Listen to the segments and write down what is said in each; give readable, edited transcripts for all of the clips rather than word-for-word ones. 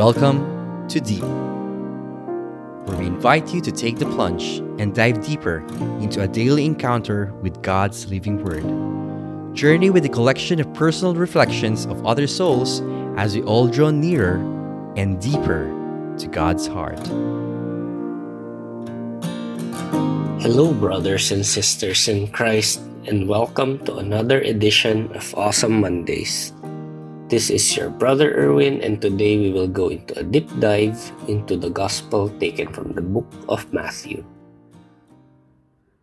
Welcome to DEEP, where we invite you to take the plunge and dive deeper into a daily encounter with God's living Word. Journey with a collection of personal reflections of other souls as we all draw nearer and deeper to God's heart. Hello, brothers and sisters in Christ, and welcome to another edition of Awesome Mondays. This is your brother Erwin, and today we will go into a deep dive into the gospel taken from the book of Matthew.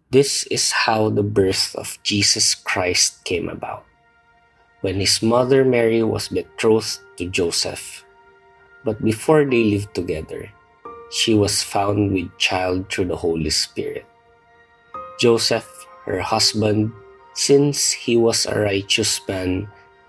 This is how the birth of Jesus Christ came about. When his mother Mary was betrothed to Joseph, but before they lived together, she was found with child through the Holy Spirit. Joseph, her husband, since he was a righteous man,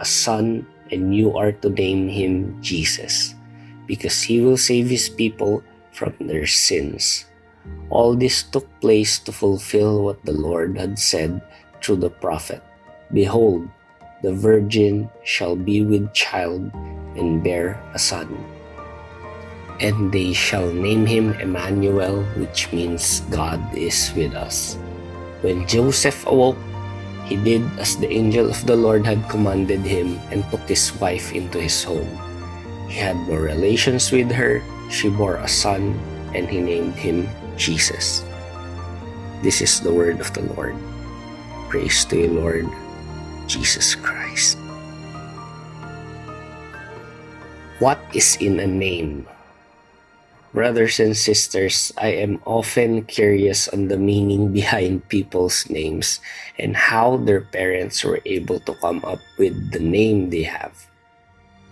a son, and you are to name him Jesus, because he will save his people from their sins." All this took place to fulfill what the Lord had said through the prophet, "Behold, the virgin shall be with child and bear a son, and they shall name him Emmanuel," which means God is with us. When Joseph awoke, he did as the angel of the Lord had commanded him and took his wife into his home. He had no relations with her, she bore a son, and he named him Jesus. This is the word of the Lord. Praise to you, Lord Jesus Christ. What is in a name? Brothers and sisters, I am often curious on the meaning behind people's names and how their parents were able to come up with the name they have.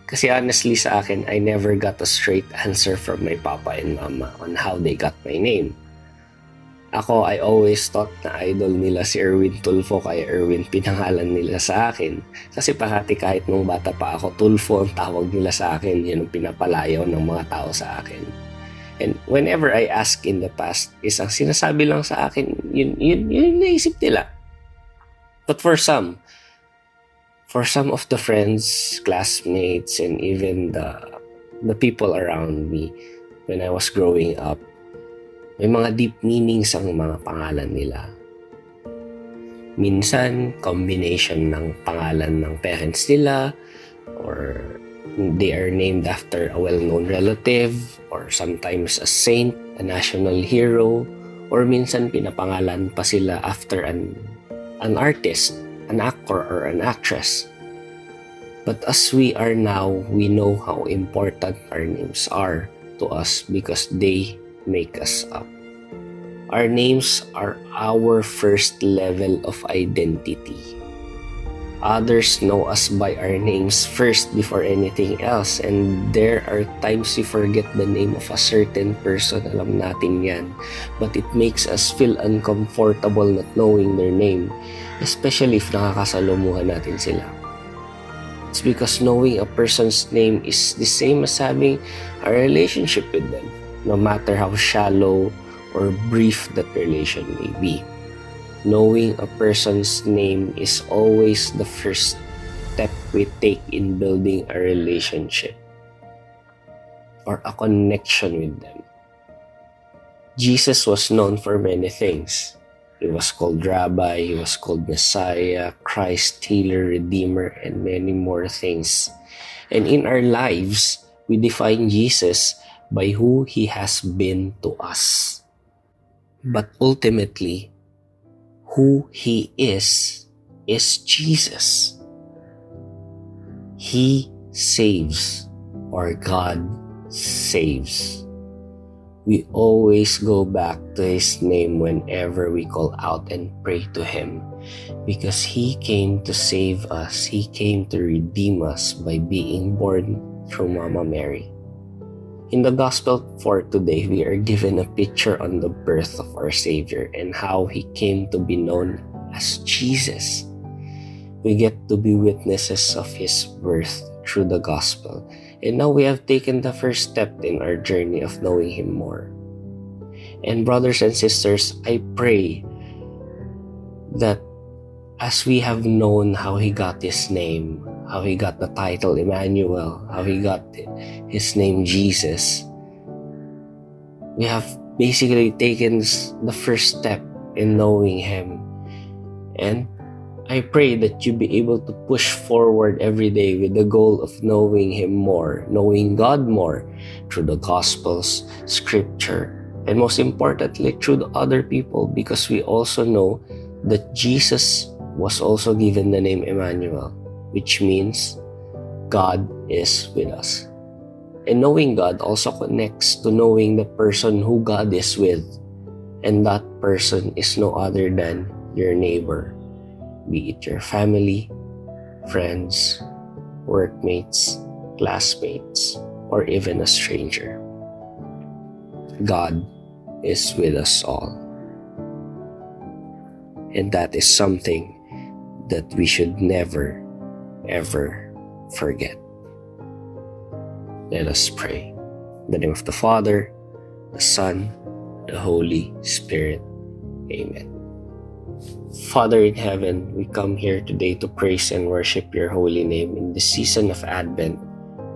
Kasi honestly sa akin, I never got a straight answer from my papa and mama on how they got my name. Ako, I always thought na idol nila si Erwin Tulfo, kaya Erwin pinangalan nila sa akin. Kasi parati kahit nung bata pa ako, Tulfo ang tawag nila sa akin, yun ang pinapalayaw ng mga tao sa akin. And whenever I ask in the past, isang sinasabi lang sa akin, yun naisip nila. But for some of the friends, classmates, and even the people around me when I was growing up, may mga deep meanings ang mga pangalan nila. Minsan, combination ng pangalan ng parents nila, or they are named after a well-known relative, or sometimes a saint, a national hero, or minsan pinapangalan pa sila after an artist, an actor, or an actress. But as we are now, we know how important our names are to us because they make us up. Our names are our first level of identity. Others know us by our names first before anything else, and there are times we forget the name of a certain person, alam natin yan, but it makes us feel uncomfortable not knowing their name, especially if nakakasalamuhan natin sila. It's because knowing a person's name is the same as having a relationship with them, no matter how shallow or brief that relation may be. Knowing a person's name is always the first step we take in building a relationship or a connection with them. Jesus was known for many things. He was called Rabbi, he was called Messiah, Christ, Healer, Redeemer, and many more things. And in our lives, we define Jesus by who he has been to us. But ultimately, who he is Jesus. He saves, or God saves. We always go back to his name whenever we call out and pray to him, because he came to save us. He came to redeem us by being born through Mama Mary. In the Gospel for today, we are given a picture on the birth of our Savior and how He came to be known as Jesus. We get to be witnesses of His birth through the Gospel, and now we have taken the first step in our journey of knowing Him more. And brothers and sisters, I pray that as we have known how He got His name, how He got the title Emmanuel, how He got His name Jesus, we have basically taken the first step in knowing Him. And I pray that you be able to push forward every day with the goal of knowing Him more, knowing God more through the Gospels, Scripture, and most importantly, through the other people, because we also know that Jesus was also given the name Emmanuel, which means God is with us. And knowing God also connects to knowing the person who God is with, and that person is no other than your neighbor, be it your family, friends, workmates, classmates, or even a stranger. God is with us all. And that is something that we should never, ever forget. Let us pray. In the name of the Father, the Son, the Holy Spirit. Amen. Father in heaven, we come here today to praise and worship your holy name in the season of Advent,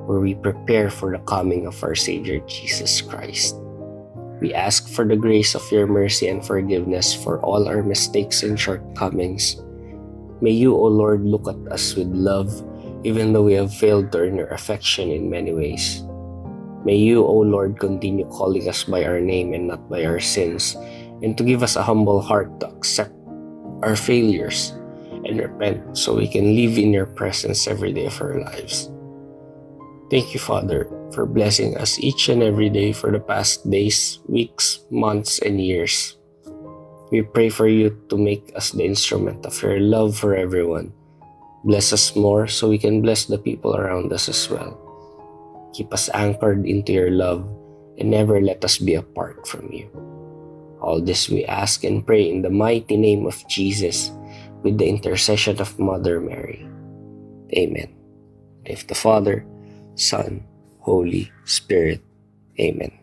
where we prepare for the coming of our Savior, Jesus Christ. We ask for the grace of your mercy and forgiveness for all our mistakes and shortcomings. May you, O Lord, look at us with love, even though we have failed to earn your affection in many ways. May you, O Lord, continue calling us by our name and not by our sins, and to give us a humble heart to accept our failures and repent so we can live in your presence every day of our lives. Thank you, Father, for blessing us each and every day for the past days, weeks, months, and years. We pray for you to make us the instrument of your love for everyone. Bless us more so we can bless the people around us as well. Keep us anchored into your love and never let us be apart from you. All this we ask and pray in the mighty name of Jesus, with the intercession of Mother Mary. Amen. In the name of the Father, Son, Holy Spirit. Amen.